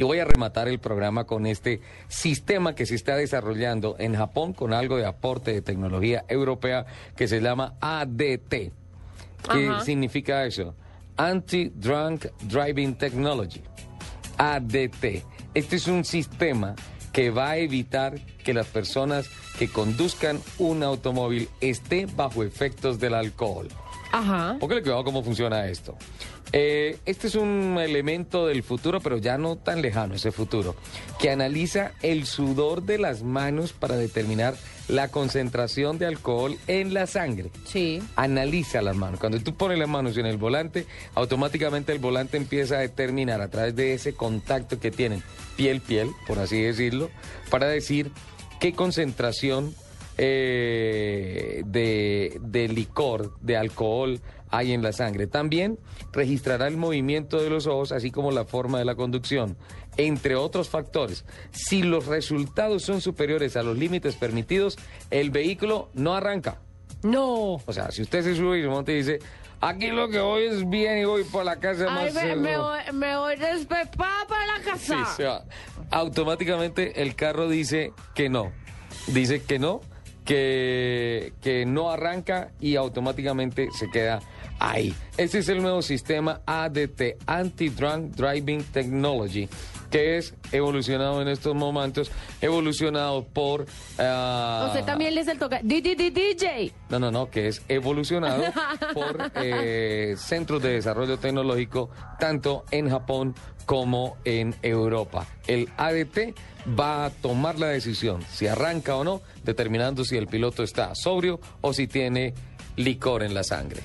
Y voy a rematar el programa con este sistema que se está desarrollando en Japón con algo de aporte de tecnología europea que se llama ADT. ¿Qué significa eso? Anti-Drunk Driving Technology, ADT. Este es un sistema que va a evitar que las personas que conduzcan un automóvil esté bajo efectos del alcohol. Ajá. Póngale cuidado cómo funciona esto. Este es un elemento del futuro, pero ya no tan lejano ese futuro, que analiza el sudor de las manos para determinar la concentración de alcohol en la sangre. Sí. Analiza las manos. Cuando tú pones las manos en el volante, automáticamente el volante empieza a determinar a través de ese contacto que tienen piel, por así decirlo, para decir qué concentración de licor, de alcohol hay en la sangre. También registrará el movimiento de los ojos, así como la forma de la conducción, entre otros factores. Si los resultados son superiores a los límites permitidos, el vehículo no arranca. No. O sea, si usted se sube y se monta y dice, aquí lo que voy es bien y voy para la casa más seguro. Me voy despepado para la casa. Sí, se va. Automáticamente el carro dice que no. Que no arranca y automáticamente se queda ahí. Este es el nuevo sistema ADT, Anti-Drunk Driving Technology, que es evolucionado en estos momentos, evolucionado por... ¿Usted también les toca DJ? No, que es evolucionado por centros de desarrollo tecnológico, tanto en Japón como en Europa. El ADT va a tomar la decisión, si arranca o no, determinando si el piloto está sobrio o si tiene licor en la sangre.